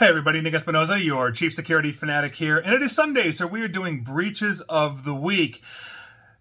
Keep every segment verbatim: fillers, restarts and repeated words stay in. Hey everybody, Nick Espinosa, your chief security fanatic here, and it is Sunday, so we are doing Breaches of the Week.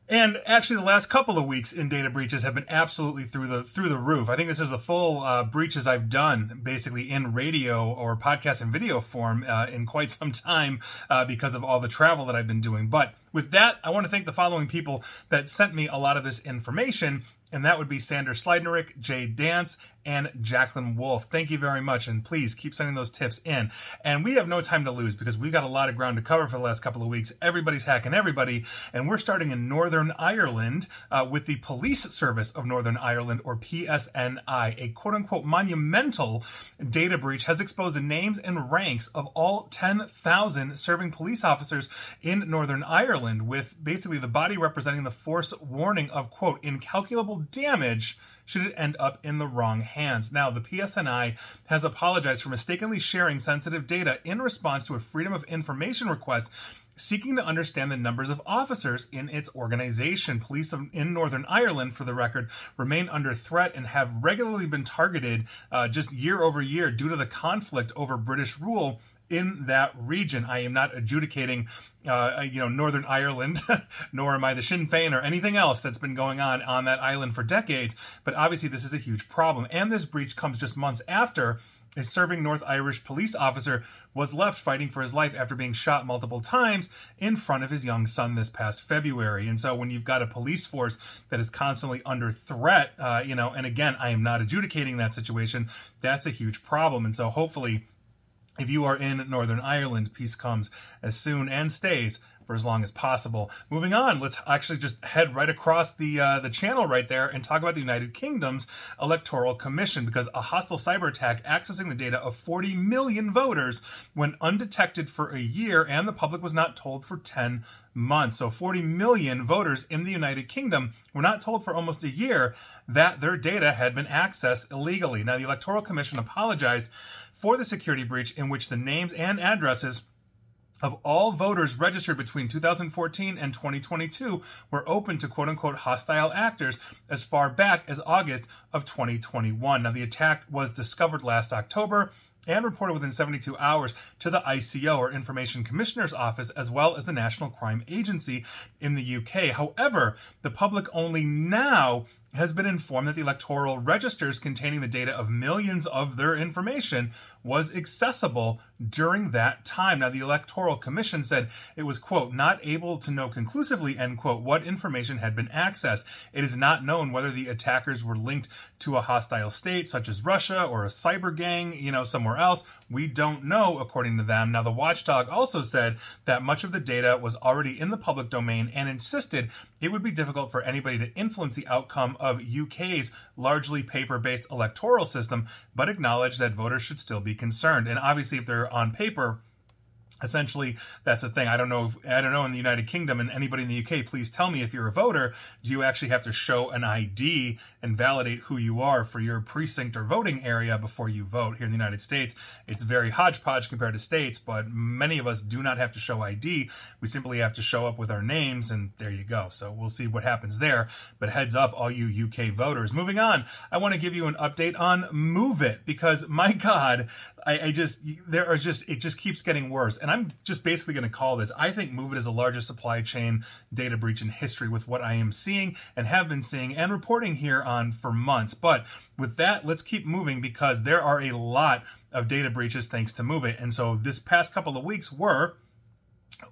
And actually, the last couple of weeks in data breaches have been absolutely through the through the roof. I think this is the full uh, breaches I've done, basically in radio or podcast and video form, uh, in quite some time uh, because of all the travel that I've been doing. But with that, I want to thank the following people that sent me a lot of this information, and that would be Sander Sleidnerick, Jay Dance, and Jacqueline Wolf. Thank you very much, and please keep sending those tips in. And we have no time to lose because we've got a lot of ground to cover for the last couple of weeks. Everybody's hacking everybody, and we're starting in Northern Ireland uh, with the Police Service of Northern Ireland, or P S N I. A quote-unquote monumental data breach has exposed the names and ranks of all ten thousand serving police officers in Northern Ireland, with basically the body representing the force warning of, quote, incalculable damage should it end up in the wrong hands. Now, the P S N I has apologized for mistakenly sharing sensitive data in response to a Freedom of Information request seeking to understand the numbers of officers in its organization. Police in Northern Ireland, for the record, remain under threat and have regularly been targeted uh, just year over year due to the conflict over British rule in that region. I am not adjudicating, uh, you know, Northern Ireland, nor am I the Sinn Féin or anything else that's been going on on that island for decades. But obviously, this is a huge problem. And this breach comes just months after a serving North Irish police officer was left fighting for his life after being shot multiple times in front of his young son this past February. And so when you've got a police force that is constantly under threat, uh, you know, and again, I am not adjudicating that situation, that's a huge problem. And so hopefully, if you are in Northern Ireland, peace comes as soon and stays for as long as possible. Moving on, let's actually just head right across the uh, the channel right there and talk about the United Kingdom's Electoral Commission, because a hostile cyber attack accessing the data of forty million voters went undetected for a year, and the public was not told for ten months. So forty million voters in the United Kingdom were not told for almost a year that their data had been accessed illegally. Now, the Electoral Commission apologized for the security breach, in which the names and addresses of all voters registered between two thousand fourteen and twenty twenty-two were open to quote-unquote hostile actors as far back as August of twenty twenty-one. Now, the attack was discovered last October and reported within seventy-two hours to the I C O, or Information Commissioner's Office, as well as the National Crime Agency in the U K. However, the public only now has been informed that the electoral registers containing the data of millions of their information was accessible during that time. Now, the Electoral Commission said it was, quote, not able to know conclusively, end quote, what information had been accessed. It is not known whether the attackers were linked to a hostile state, such as Russia, or a cyber gang, you know, somewhere else. We don't know, according to them. Now, the watchdog also said that much of the data was already in the public domain and insisted it would be difficult for anybody to influence the outcome of U K's largely paper-based electoral system, but acknowledged that voters should still be concerned. And obviously, if they're on paper, essentially, that's a thing. I don't know. If, I don't know in the United Kingdom, and anybody in the U K, please tell me, if you're a voter, do you actually have to show an I D and validate who you are for your precinct or voting area before you vote? Here in the United States, it's very hodgepodge compared to states, but many of us do not have to show I D. We simply have to show up with our names, and there you go. So we'll see what happens there. But heads up, all you U K voters. Moving on, I want to give you an update on MOVEit, because my God, I, I just there are just it just keeps getting worse. And I'm just basically going to call this, I think MOVEit is the largest supply chain data breach in history, with what I am seeing and have been seeing and reporting here on for months. But with that, let's keep moving, because there are a lot of data breaches thanks to MOVEit. And so this past couple of weeks were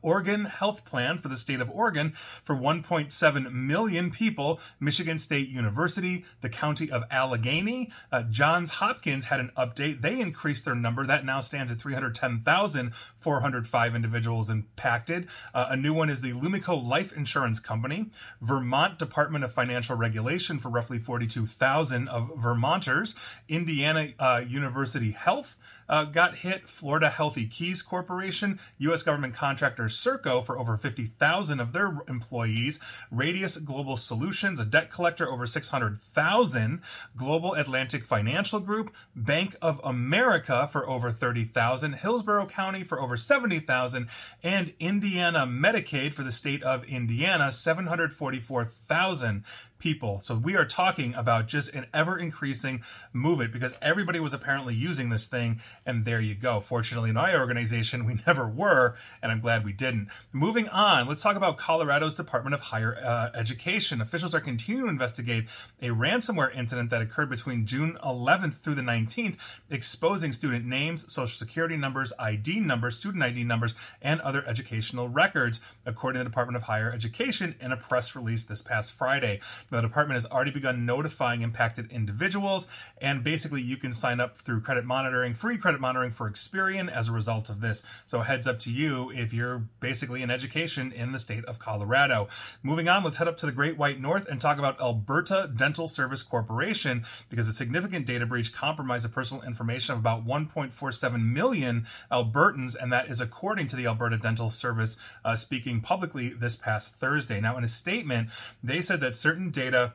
Oregon Health Plan for the state of Oregon for one point seven million people, Michigan State University, the county of Allegheny, uh, Johns Hopkins had an update. They increased their number. That now stands at three hundred ten thousand four hundred five individuals impacted. Uh, a new one is the Lumico Life Insurance Company, Vermont Department of Financial Regulation for roughly forty-two thousand of Vermonters, Indiana uh, University Health uh, got hit, Florida Healthy Keys Corporation, U S government contract Serco for over fifty thousand of their employees, Radius Global Solutions, a debt collector, over six hundred thousand, Global Atlantic Financial Group, Bank of America for over thirty thousand, Hillsborough County for over seventy thousand, and Indiana Medicaid for the state of Indiana, seven hundred forty-four thousand people. So we are talking about just an ever-increasing MOVEit, because everybody was apparently using this thing, and there you go. Fortunately, in my organization, we never were, and I'm glad we didn't. Moving on, let's talk about Colorado's Department of Higher uh, Education. Officials are continuing to investigate a ransomware incident that occurred between June eleventh through the nineteenth, exposing student names, social security numbers, I D numbers, student I D numbers, and other educational records, according to the Department of Higher Education in a press release this past Friday. The department has already begun notifying impacted individuals, and basically you can sign up through credit monitoring, free credit monitoring for Experian as a result of this. So heads up to you if you're basically in education in the state of Colorado. Moving on, let's head up to the Great White North and talk about Alberta Dental Service Corporation, because a significant data breach compromised the personal information of about one point four seven million Albertans, and that is according to the Alberta Dental Service uh, speaking publicly this past Thursday. Now, in a statement, they said that certain data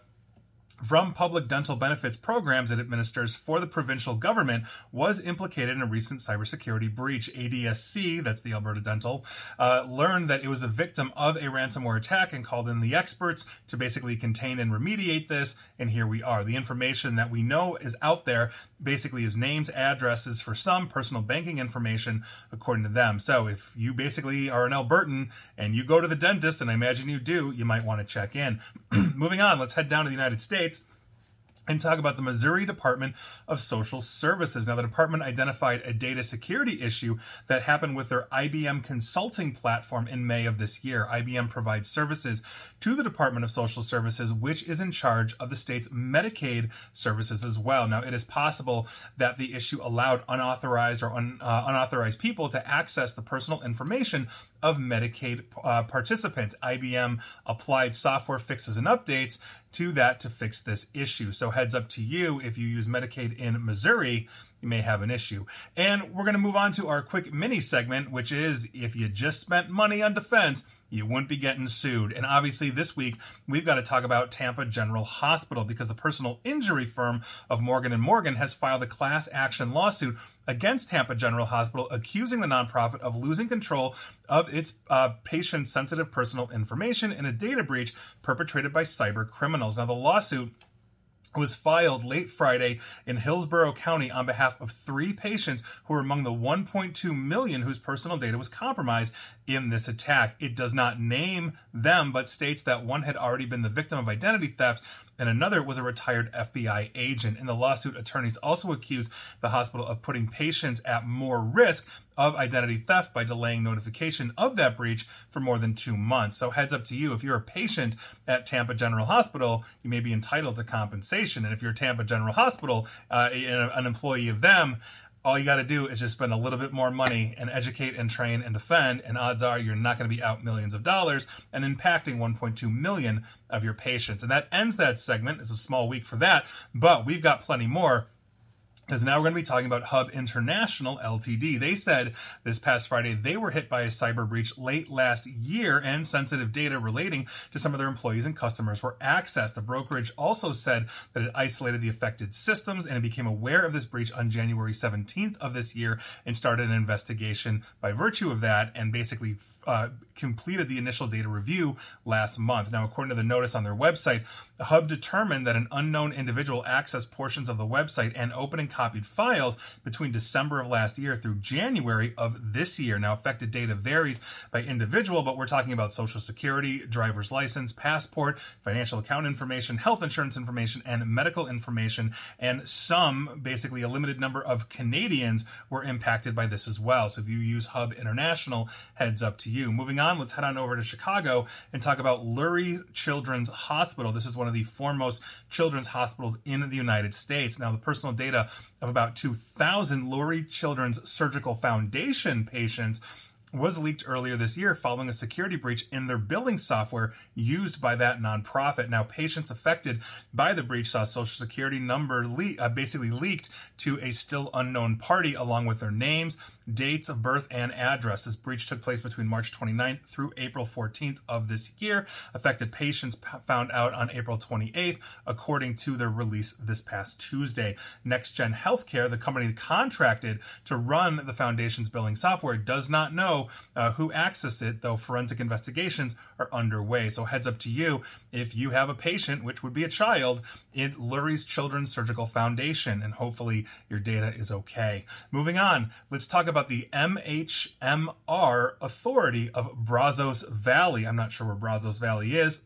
from public dental benefits programs it administers for the provincial government was implicated in a recent cybersecurity breach. A D S C, that's the Alberta Dental, uh, learned that it was a victim of a ransomware attack and called in the experts to basically contain and remediate this. And here we are. The information that we know is out there basically is names, addresses for some, personal banking information, according to them. So if you basically are an Albertan and you go to the dentist, and I imagine you do, you might want to check in. Moving on, let's head down to the United States and talk about the Missouri Department of Social Services. Now, the department identified a data security issue that happened with their I B M consulting platform in May of this year. I B M provides services to the Department of Social Services, which is in charge of the state's Medicaid services as well. Now, it is possible that the issue allowed unauthorized or un, uh, unauthorized people to access the personal information of Medicaid uh, participants. I B M applied software fixes and updates to that to fix this issue. So heads up to you, if you use Medicaid in Missouri, you may have an issue. And we're going to move on to our quick mini segment, which is if you just spent money on defense, you wouldn't be getting sued. And obviously this week, we've got to talk about Tampa General Hospital, because the personal injury firm of Morgan and Morgan has filed a class action lawsuit against Tampa General Hospital, accusing the nonprofit of losing control of its uh, patient-sensitive personal information in a data breach perpetrated by cyber criminals. Now, the lawsuit was filed late Friday in Hillsborough County on behalf of three patients who were among the one point two million whose personal data was compromised in this attack. It does not name them, but states that one had already been the victim of identity theft and another was a retired F B I agent. In the lawsuit, attorneys also accused the hospital of putting patients at more risk of identity theft by delaying notification of that breach for more than two months. So heads up to you. If you're a patient at Tampa General Hospital, you may be entitled to compensation. And if you're Tampa General Hospital, uh, an employee of them, all you got to do is just spend a little bit more money and educate and train and defend, and odds are you're not going to be out millions of dollars and impacting one point two million of your patients. And that ends that segment. It's a small week for that, but we've got plenty more, because now we're going to be talking about Hub International Limited. They said this past Friday they were hit by a cyber breach late last year, and sensitive data relating to some of their employees and customers were accessed. The brokerage also said that it isolated the affected systems, and it became aware of this breach on January seventeenth of this year and started an investigation by virtue of that, and basically Uh, completed the initial data review last month. Now, according to the notice on their website, the Hub determined that an unknown individual accessed portions of the website and opened and copied files between December of last year through January of this year. Now, affected data varies by individual, but we're talking about social security, driver's license, passport, financial account information, health insurance information, and medical information. And some, basically a limited number of Canadians, were impacted by this as well. So if you use Hub International, heads up to you. Moving on, let's head on over to Chicago and talk about Lurie Children's Hospital. This is one of the foremost children's hospitals in the United States. Now, the personal data of about two thousand Lurie Children's Surgical Foundation patients was leaked earlier this year following a security breach in their billing software used by that nonprofit. Now, patients affected by the breach saw social security number le- uh, basically leaked to a still unknown party, along with their names, dates of birth, and address. This breach took place between March twenty-ninth through April fourteenth of this year. Affected patients p- found out on April twenty-eighth, according to their release this past Tuesday. NextGen Healthcare, the company contracted to run the foundation's billing software, does not know know uh, who accessed it, though forensic investigations are underway. So heads up to you if you have a patient, which would be a child, in Lurie's Children's Surgical Foundation, and hopefully your data is okay. Moving on, let's talk about the M H M R Authority of Brazos Valley. I'm not sure where Brazos Valley is.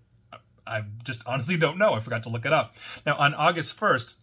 I just honestly don't know. I forgot to look it up. Now, on August first,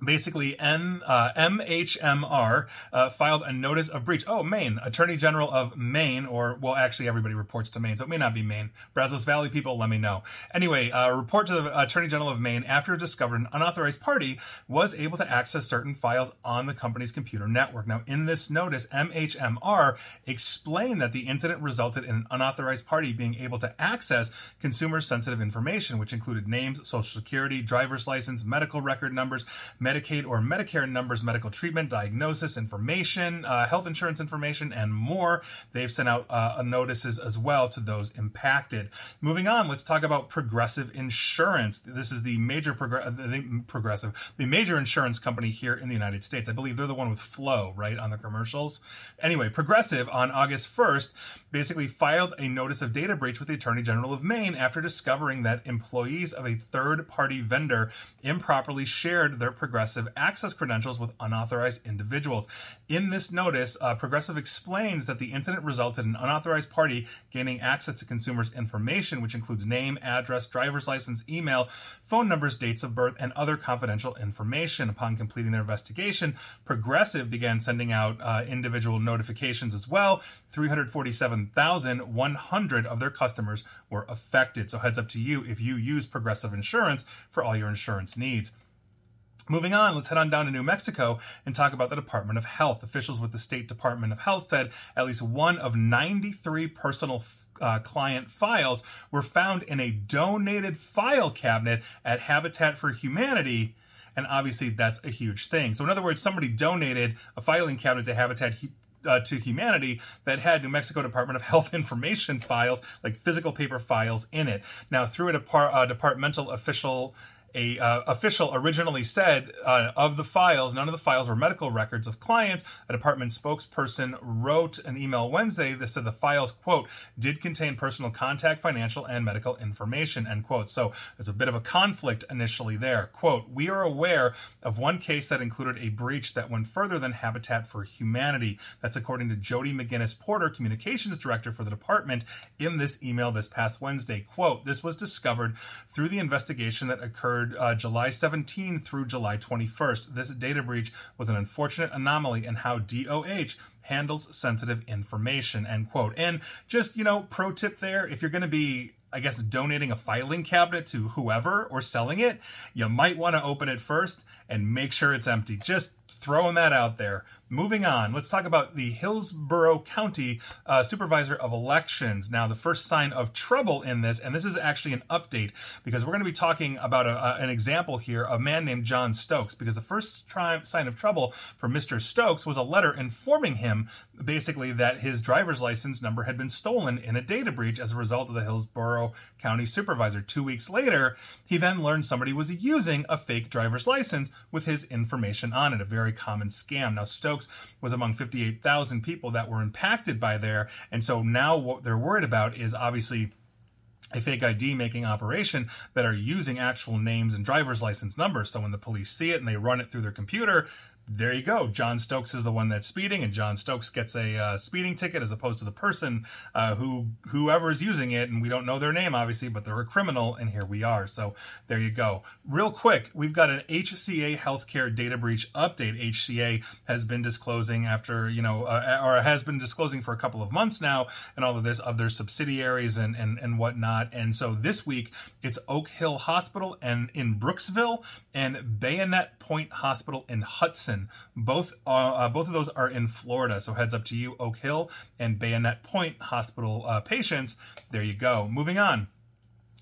Basically, M, uh, M H M R uh, filed a notice of breach. Oh, Maine. Attorney General of Maine, or, well, actually, everybody reports to Maine, so it may not be Maine. Brazos Valley people, let me know. Anyway, a uh, report to the Attorney General of Maine after discovered an unauthorized party was able to access certain files on the company's computer network. Now, in this notice, M H M R explained that the incident resulted in an unauthorized party being able to access consumer-sensitive information, which included names, social security, driver's license, medical record numbers, Medicaid or Medicare numbers, medical treatment, diagnosis, information, uh, health insurance information, and more. They've sent out uh, notices as well to those impacted. Moving on, let's talk about Progressive Insurance. This is the major prog- the Progressive, the major insurance company here in the United States. I believe they're the one with Flo, right, on the commercials. Anyway, Progressive on August first basically filed a notice of data breach with the Attorney General of Maine after discovering that employees of a third-party vendor improperly shared their Progressive Progressive access credentials with unauthorized individuals. In this notice, uh, Progressive explains that the incident resulted in an unauthorized party gaining access to consumers' information, which includes name, address, driver's license, email, phone numbers, dates of birth, and other confidential information. Upon completing their investigation, Progressive began sending out uh, individual notifications as well. three hundred forty-seven thousand one hundred of their customers were affected. So heads up to you if you use Progressive Insurance for all your insurance needs. Moving on, let's head on down to New Mexico and talk about the Department of Health. Officials with the State Department of Health said at least one of ninety-three personal f- uh, client files were found in a donated file cabinet at Habitat for Humanity. And obviously, that's a huge thing. So in other words, somebody donated a filing cabinet to Habitat Hu- Uh, to Humanity that had New Mexico Department of Health information files, like physical paper files, in it. Now, through a depart- uh, departmental official, a uh, official originally said uh, of the files, none of the files were medical records of clients. A department spokesperson wrote an email Wednesday that said the files, quote, did contain personal contact, financial, and medical information, end quote. So there's a bit of a conflict initially there. Quote, we are aware of one case that included a breach that went further than Habitat for Humanity. That's That's according to Jody McGinnis Porter, communications director for the department, in this email this past Wednesday. Quote, this was discovered through the investigation that occurred uh, July seventeenth through July twenty-first. This data breach was an unfortunate anomaly in how D O H handles sensitive information, end quote. And just, you know, pro tip there, if you're going to be, I guess, donating a filing cabinet to whoever or selling it, you might want to open it first and make sure it's empty. Just throwing that out there. Moving on, let's talk about the Hillsborough County uh, Supervisor of Elections. Now, the first sign of trouble in this, and this is actually an update because we're going to be talking about a, a, an example here, a man named John Stokes, because the first tri- sign of trouble for Mister Stokes was a letter informing him basically that his driver's license number had been stolen in a data breach as a result of the Hillsborough County Supervisor. Two weeks later, he then learned somebody was using a fake driver's license with his information on it, a very common scam. Now, Stokes was among fifty-eight thousand people that were impacted by there, and so now what they're worried about is obviously a fake I D making operation that are using actual names and driver's license numbers. So when the police see it and they run it through their computer, there you go. John Stokes is the one that's speeding, and John Stokes gets a uh, speeding ticket as opposed to the person uh, who whoever's using it, and we don't know their name, obviously, but they're a criminal, and here we are. So there you go. Real quick, we've got an H C A healthcare data breach update. H C A has been disclosing after, you know, uh, or has been disclosing for a couple of months now, and all of this of their subsidiaries and, and, and whatnot. And so this week, it's Oak Hill Hospital and in Brooksville and Bayonet Point Hospital in Hudson. Both are, uh, both of those are in Florida, so heads up to you, Oak Hill and Bayonet Point Hospital uh, patients. There you go. Moving on.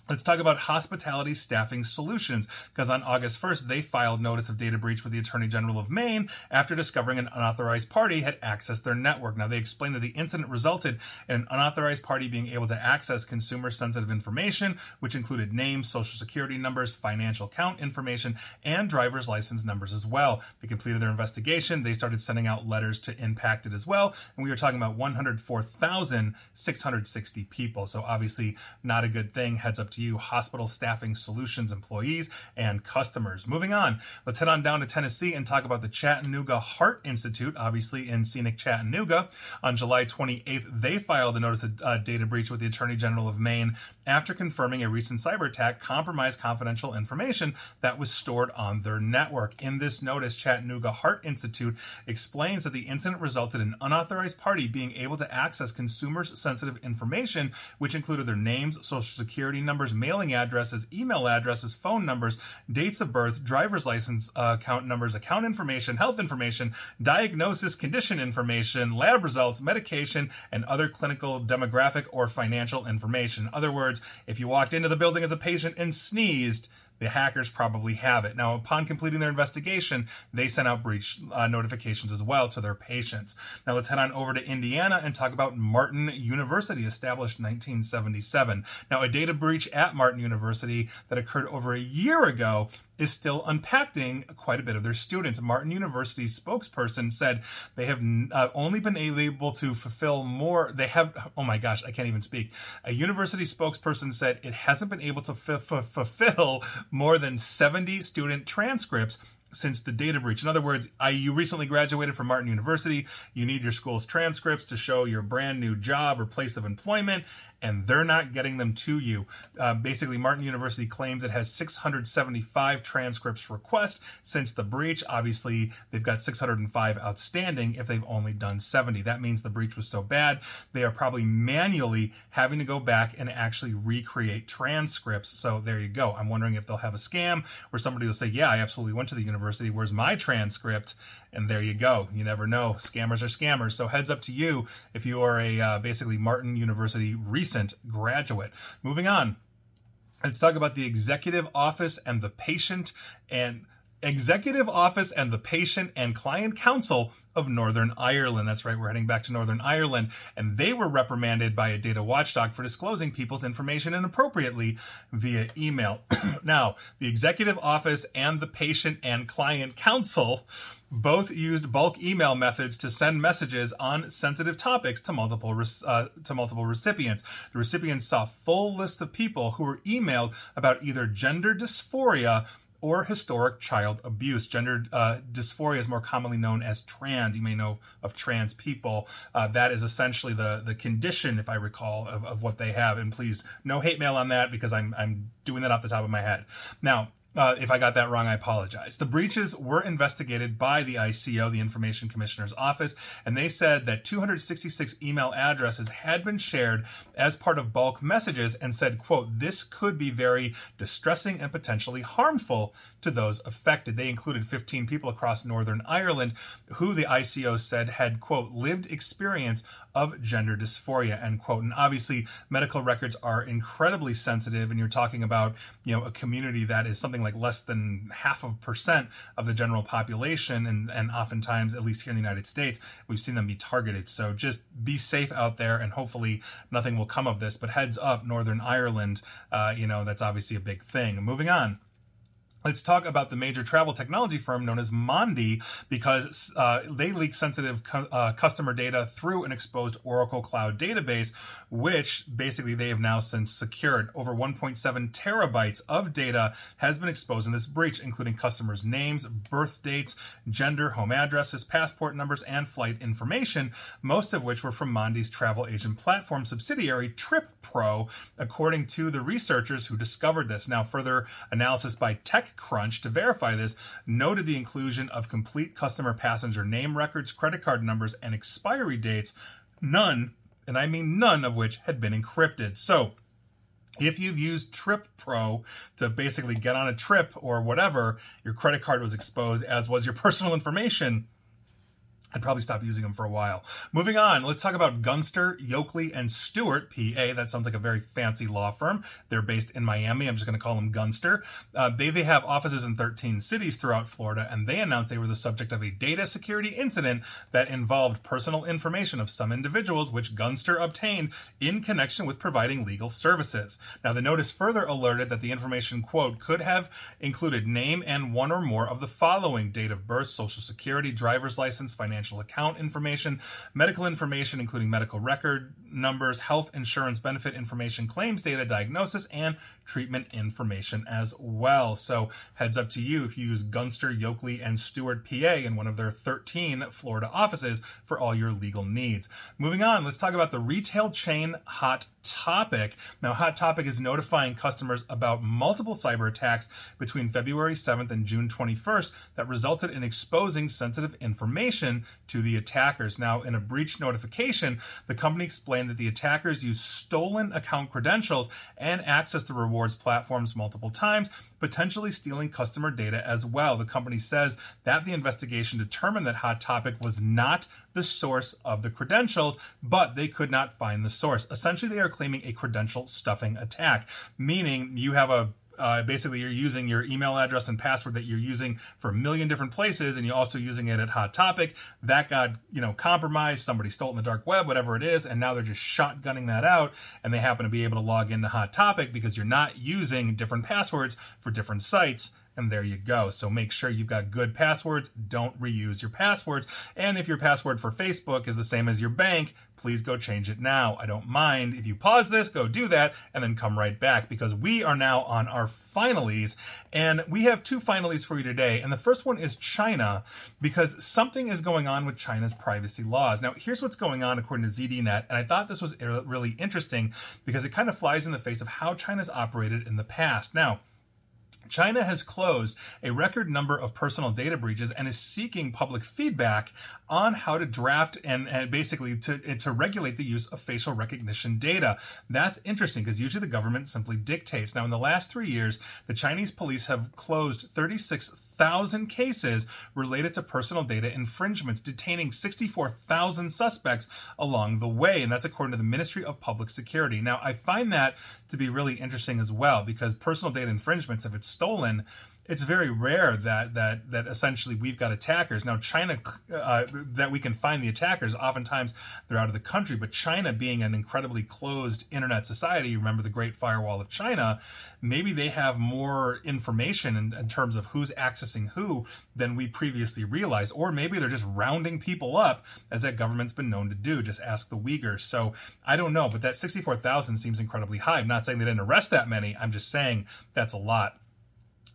Let's talk about Hospitality Staffing Solutions, because on August first, they filed notice of data breach with the Attorney General of Maine after discovering an unauthorized party had accessed their network. Now, they explained that the incident resulted in an unauthorized party being able to access consumer-sensitive information, which included names, social security numbers, financial account information, and driver's license numbers as well. They completed their investigation. They started sending out letters to impacted as well, and we were talking about one hundred four thousand six hundred sixty people. So obviously not a good thing. Heads up to you, Hospital Staffing Solutions employees and customers. Moving on, let's head on down to Tennessee and talk about the Chattanooga Heart Institute, obviously in scenic Chattanooga. On July twenty-eighth, they filed a notice of uh, data breach with the Attorney General of Maine after confirming a recent cyber attack compromised confidential information that was stored on their network. In this notice, Chattanooga Heart Institute explains that the incident resulted in an unauthorized party being able to access consumers' sensitive information, which included their names, social security numbers, mailing addresses, email addresses, phone numbers, dates of birth, driver's license uh, account numbers, account information, health information, diagnosis, condition information, lab results, medication, and other clinical, demographic, or financial information. In other words, if you walked into the building as a patient and sneezed, the hackers probably have it. Now, upon completing their investigation, they sent out breach uh, notifications as well to their patients. Now, let's head on over to Indiana and talk about Martin University, established nineteen seventy-seven. Now, a data breach at Martin University that occurred over a year ago is still unpacking quite a bit of their students. Martin University's spokesperson said they have uh, only been able to fulfill more. They have, oh my gosh, I can't even speak. A university spokesperson said it hasn't been able to f- f- fulfill more than seventy student transcripts since the data breach. In other words, I, you recently graduated from Martin University. You need your school's transcripts to show your brand new job or place of employment, and they're not getting them to you. Uh, basically, Martin University claims it has six hundred seventy-five transcripts request since the breach. Obviously, they've got six hundred five outstanding if they've only done seventy. That means the breach was so bad, they are probably manually having to go back and actually recreate transcripts. So there you go. I'm wondering if they'll have a scam where somebody will say, yeah, I absolutely went to the university. Where's my transcript? And there you go. You never know. Scammers are scammers. So heads up to you if you are a uh, basically Martin University recent graduate. Moving on, let's talk about the Executive Office and the Patient and Executive Office and the Patient and Client Council of Northern Ireland. That's right, we're heading back to Northern Ireland, and they were reprimanded by a data watchdog for disclosing people's information inappropriately via email. Now, the Executive Office and the Patient and Client Council both used bulk email methods to send messages on sensitive topics to multiple uh, to multiple recipients. The recipients saw full lists of people who were emailed about either gender dysphoria or historic child abuse. Gender uh, dysphoria is more commonly known as trans. You may know of trans people. Uh, that is essentially the the condition, if I recall, of, of what they have. And please, no hate mail on that because I'm I'm doing that off the top of my head. Now, Uh, if I got that wrong, I apologize. The breaches were investigated by the I C O, the Information Commissioner's Office, and they said that two hundred sixty-six email addresses had been shared as part of bulk messages and said, quote, this could be very distressing and potentially harmful to those affected. They included fifteen people across Northern Ireland who the I C O said had, quote, lived experience of gender dysphoria, end quote. And obviously, medical records are incredibly sensitive, and you're talking about, you know, a community that is something like less than half of percent of the general population, and, and oftentimes, at least here in the United States, we've seen them be targeted. So just be safe out there, and hopefully nothing will come of this. But heads up, Northern Ireland, uh, you know, that's obviously a big thing. Moving on. Let's talk about the major travel technology firm known as Mondee, because uh, they leaked sensitive cu- uh, customer data through an exposed Oracle Cloud database, which basically they have now since secured. Over one point seven terabytes of data has been exposed in this breach, including customers' names, birth dates, gender, home addresses, passport numbers, and flight information, most of which were from Mondee's travel agent platform subsidiary, Trip Pro, according to the researchers who discovered this. Now, further analysis by Tech Crunch to verify this noted the inclusion of complete customer passenger name records, credit card numbers, and expiry dates, none, and I mean none of which had been encrypted. So if you've used Trip Pro to basically get on a trip or whatever, your credit card was exposed, as was your personal information. I'd probably stop using them for a while. Moving on, let's talk about Gunster, Yokely, and Stewart, P A That sounds like a very fancy law firm. They're based in Miami. I'm just going to call them Gunster. Uh, they, they have offices in thirteen cities throughout Florida, and they announced they were the subject of a data security incident that involved personal information of some individuals, which Gunster obtained in connection with providing legal services. Now, the notice further alerted that the information, quote, could have included name and one or more of the following: date of birth, social security, driver's license, financial financial account information, medical information, including medical record numbers, health insurance benefit information, claims data, diagnosis, and treatment information as well. So heads up to you if you use Gunster, Yokely, and Stewart, P A in one of their thirteen Florida offices for all your legal needs. Moving on, let's talk about the retail chain Hot Topic. Now, Hot Topic is notifying customers about multiple cyber attacks between February seventh and June twenty-first that resulted in exposing sensitive information to the attackers. Now, in a breach notification, the company explained that the attackers used stolen account credentials and accessed the rewards platforms multiple times, potentially stealing customer data as well. The company says that the investigation determined that Hot Topic was not the source of the credentials, but they could not find the source. Essentially, they are claiming a credential stuffing attack, meaning you have a Uh, basically, you're using your email address and password that you're using for a million different places, and you're also using it at Hot Topic. That got, you know, compromised. Somebody stole it in the dark web, whatever it is, and now they're just shotgunning that out, and they happen to be able to log into Hot Topic because you're not using different passwords for different sites. And there you go. So make sure you've got good passwords. Don't reuse your passwords. And if your password for Facebook is the same as your bank, please go change it now. I don't mind. If you pause this, go do that and then come right back, because we are now on our finales, and we have two finales for you today. And the first one is China, because something is going on with China's privacy laws. Now, here's what's going on according to Z D Net. And I thought this was really interesting because it kind of flies in the face of how China's operated in the past. Now, China has closed a record number of personal data breaches and is seeking public feedback on how to draft and, and basically to, to regulate the use of facial recognition data. That's interesting because usually the government simply dictates. Now, in the last three years, the Chinese police have closed thirty-six thousand cases related to personal data infringements, detaining sixty-four thousand suspects along the way. And that's according to the Ministry of Public Security. Now, I find that to be really interesting as well, because personal data infringements, if it's stolen, it's very rare that that that essentially we've got attackers. Now, China, uh, that we can find the attackers, oftentimes they're out of the country, but China being an incredibly closed internet society, remember the Great Firewall of China, maybe they have more information in, in terms of who's accessing who than we previously realized, or maybe they're just rounding people up, as that government's been known to do. Just ask the Uyghurs. So I don't know, but that sixty-four thousand seems incredibly high. I'm not saying they didn't arrest that many. I'm just saying that's a lot.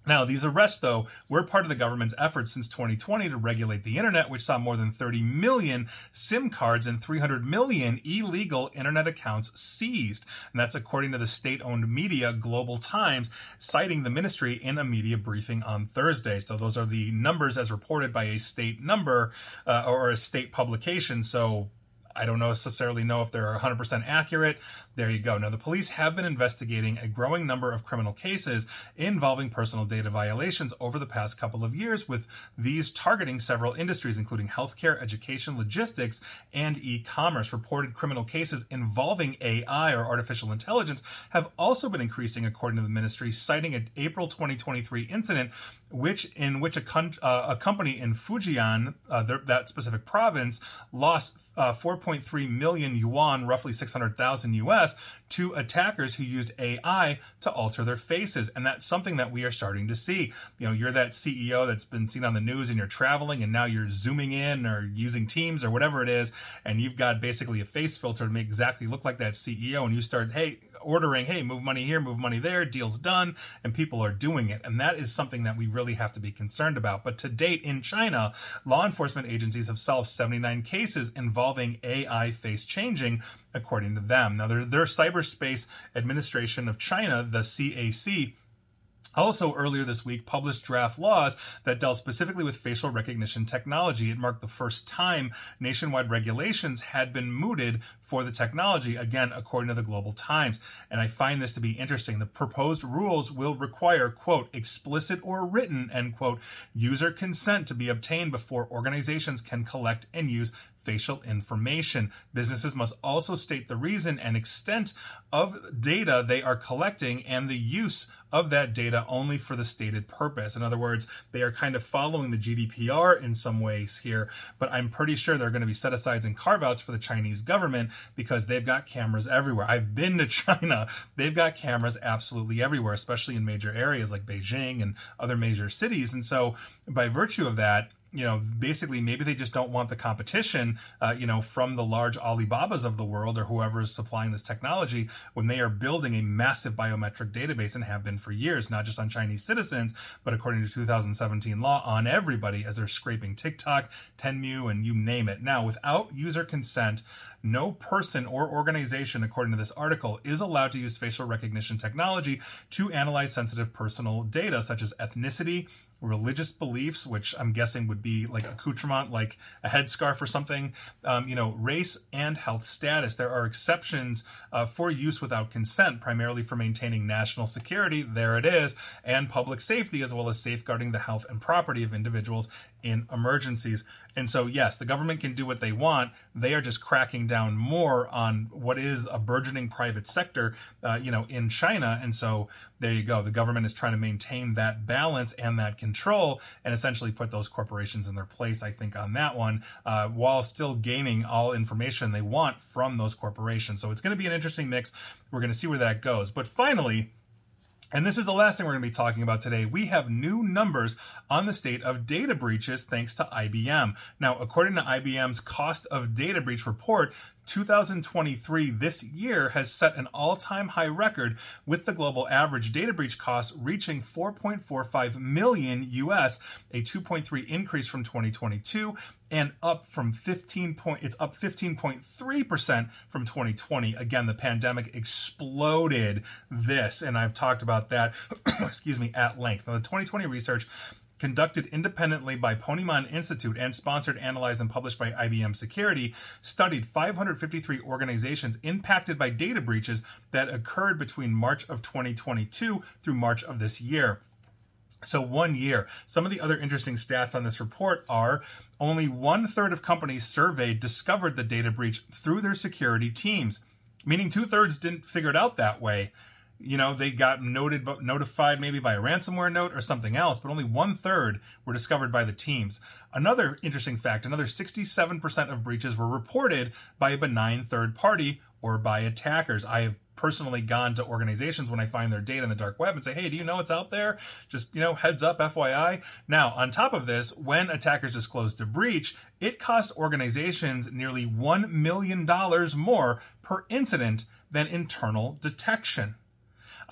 Now, these arrests, though, were part of the government's efforts since twenty twenty to regulate the internet, which saw more than thirty million SIM cards and three hundred million illegal internet accounts seized. And that's according to the state-owned media Global Times, citing the ministry in a media briefing on Thursday. So those are the numbers as reported by a state number uh, or a state publication. So I don't necessarily know if they're one hundred percent accurate. There you go. Now, the police have been investigating a growing number of criminal cases involving personal data violations over the past couple of years, with these targeting several industries, including healthcare, education, logistics, and e-commerce. Reported criminal cases involving A I or artificial intelligence have also been increasing, according to the ministry, citing an April twenty twenty-three incident which in which a, con- uh, a company in Fujian, uh, their, that specific province, lost uh, four. four point three million yuan, roughly six hundred thousand U S, to attackers who used A I to alter their faces. And that's something that we are starting to see. You know, you're that C E O that's been seen on the news and you're traveling and now you're zooming in or using Teams or whatever it is, and you've got basically a face filter to make exactly look like that C E O, and you start, hey, ordering, hey, move money here, move money there, deal's done, and people are doing it. And that is something that we really have to be concerned about. But to date in China, law enforcement agencies have solved seventy-nine cases involving A I face changing, according to them. Now, their, their Cyberspace Administration of China, the C A C, also earlier this week published draft laws that dealt specifically with facial recognition technology. It marked the first time nationwide regulations had been mooted for the technology, again, according to the Global Times. And I find this to be interesting. The proposed rules will require, quote, explicit or written, end quote, user consent to be obtained before organizations can collect and use facial information. Businesses must also state the reason and extent of data they are collecting and the use of that data only for the stated purpose. In other words, they are kind of following the G D P R in some ways here, but I'm pretty sure there are going to be set-asides and carve-outs for the Chinese government because they've got cameras everywhere. I've been to China. They've got cameras absolutely everywhere, especially in major areas like Beijing and other major cities. And so by virtue of that, you know, basically maybe they just don't want the competition, uh, you know, from the large Alibabas of the world or whoever is supplying this technology when they are building a massive biometric database and have been for years, not just on Chinese citizens, but according to two thousand seventeen law on everybody as they're scraping TikTok, Tenmu, and you name it. Now, without user consent, no person or organization, according to this article, is allowed to use facial recognition technology to analyze sensitive personal data such as ethnicity, religious beliefs, which I'm guessing would be like accoutrement, like a headscarf or something, um, you know, race and health status. There are exceptions uh, for use without consent, primarily for maintaining national security, there it is, and public safety, as well as safeguarding the health and property of individuals in emergencies. And so, yes, the government can do what they want. They are just cracking down more on what is a burgeoning private sector, uh, you know, in China. And so there you go. The government is trying to maintain that balance and that control and essentially put those corporations in their place, I think, on that one, uh, while still gaining all information they want from those corporations. So it's going to be an interesting mix. We're going to see where that goes. But finally, and this is the last thing we're going to be talking about today, we have new numbers on the state of data breaches thanks to I B M. Now, according to I B M's Cost of Data Breach report, two thousand twenty-three, this year, has set an all-time high record with the global average data breach costs reaching four point four five million U S, a two point three increase from twenty twenty-two, and up from fifteen point, it's up fifteen point three percent from twenty twenty. Again, the pandemic exploded this, and I've talked about that, excuse me, at length. Now, the twenty twenty research conducted independently by Ponemon Institute and sponsored, analyzed, and published by I B M Security, studied five hundred fifty-three organizations impacted by data breaches that occurred between March of twenty twenty-two through March of this year. So one year. Some of the other interesting stats on this report are only one-third of companies surveyed discovered the data breach through their security teams, meaning two-thirds didn't figure it out that way. You know, they got noted, notified maybe by a ransomware note or something else, but only one third were discovered by the teams. Another interesting fact, another sixty-seven percent of breaches were reported by a benign third party or by attackers. I have personally gone to organizations when I find their data in the dark web and say, hey, do you know it's out there? Just, you know, heads up, F Y I. Now, on top of this, when attackers disclosed a breach, it cost organizations nearly one million dollars more per incident than internal detection.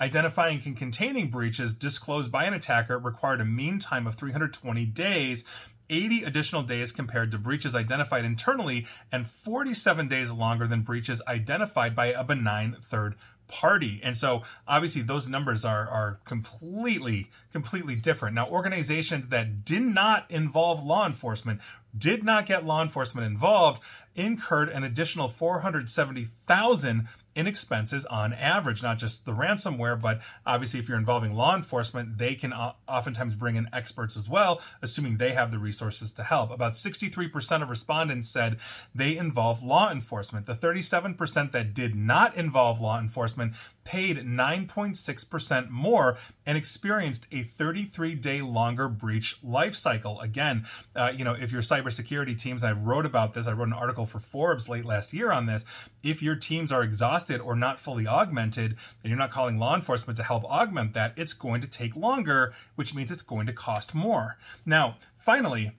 Identifying and containing breaches disclosed by an attacker required a mean time of three hundred twenty days, eighty additional days compared to breaches identified internally, and forty-seven days longer than breaches identified by a benign third party. And so obviously those numbers are are completely, completely different. Now, organizations that did not involve law enforcement, did not get law enforcement involved, incurred an additional four hundred seventy thousand dollars in expenses on average, not just the ransomware, but obviously if you're involving law enforcement, they can oftentimes bring in experts as well, assuming they have the resources to help. About sixty-three percent of respondents said they involved law enforcement. The thirty-seven percent that did not involve law enforcement paid nine point six percent more and experienced a thirty-three day longer breach life cycle. Again, uh, you know, if your cybersecurity teams, I wrote about this, I wrote an article for Forbes late last year on this. If your teams are exhausted or not fully augmented, and you're not calling law enforcement to help augment that, it's going to take longer, which means it's going to cost more. Now, finally,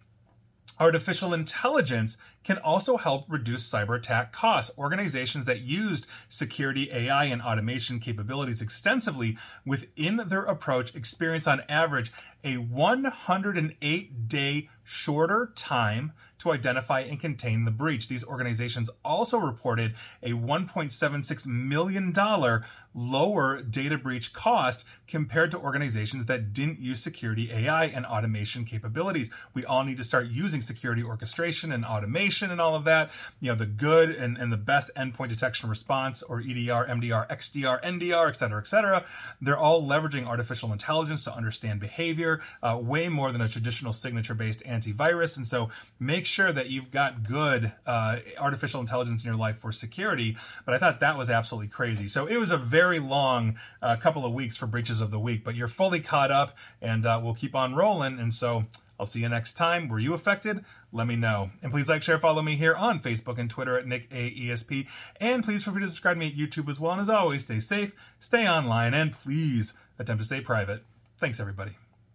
artificial intelligence can also help reduce cyber attack costs. Organizations that used security, A I, and automation capabilities extensively within their approach experience on average a one hundred eight day shorter time to identify and contain the breach. These organizations also reported a one point seven six million dollars lower data breach cost compared to organizations that didn't use security A I and automation capabilities. We all need to start using security orchestration and automation and all of that. You know, the good and, and the best endpoint detection response, or E D R, M D R, X D R, N D R, et cetera, et cetera. They're all leveraging artificial intelligence to understand behavior uh, way more than a traditional signature-based antivirus. And so make sure that you've got good uh, artificial intelligence in your life for security. But I thought that was absolutely crazy. So it was a very long uh, couple of weeks for breaches of the week, but you're fully caught up, and uh, we'll keep on rolling. And so I'll see you next time. Were you affected? Let me know. And please like, share, follow me here on Facebook and Twitter at Nick A. E S P. And please feel free to subscribe to me at YouTube as well. And as always, stay safe, stay online, and please attempt to stay private. Thanks, everybody.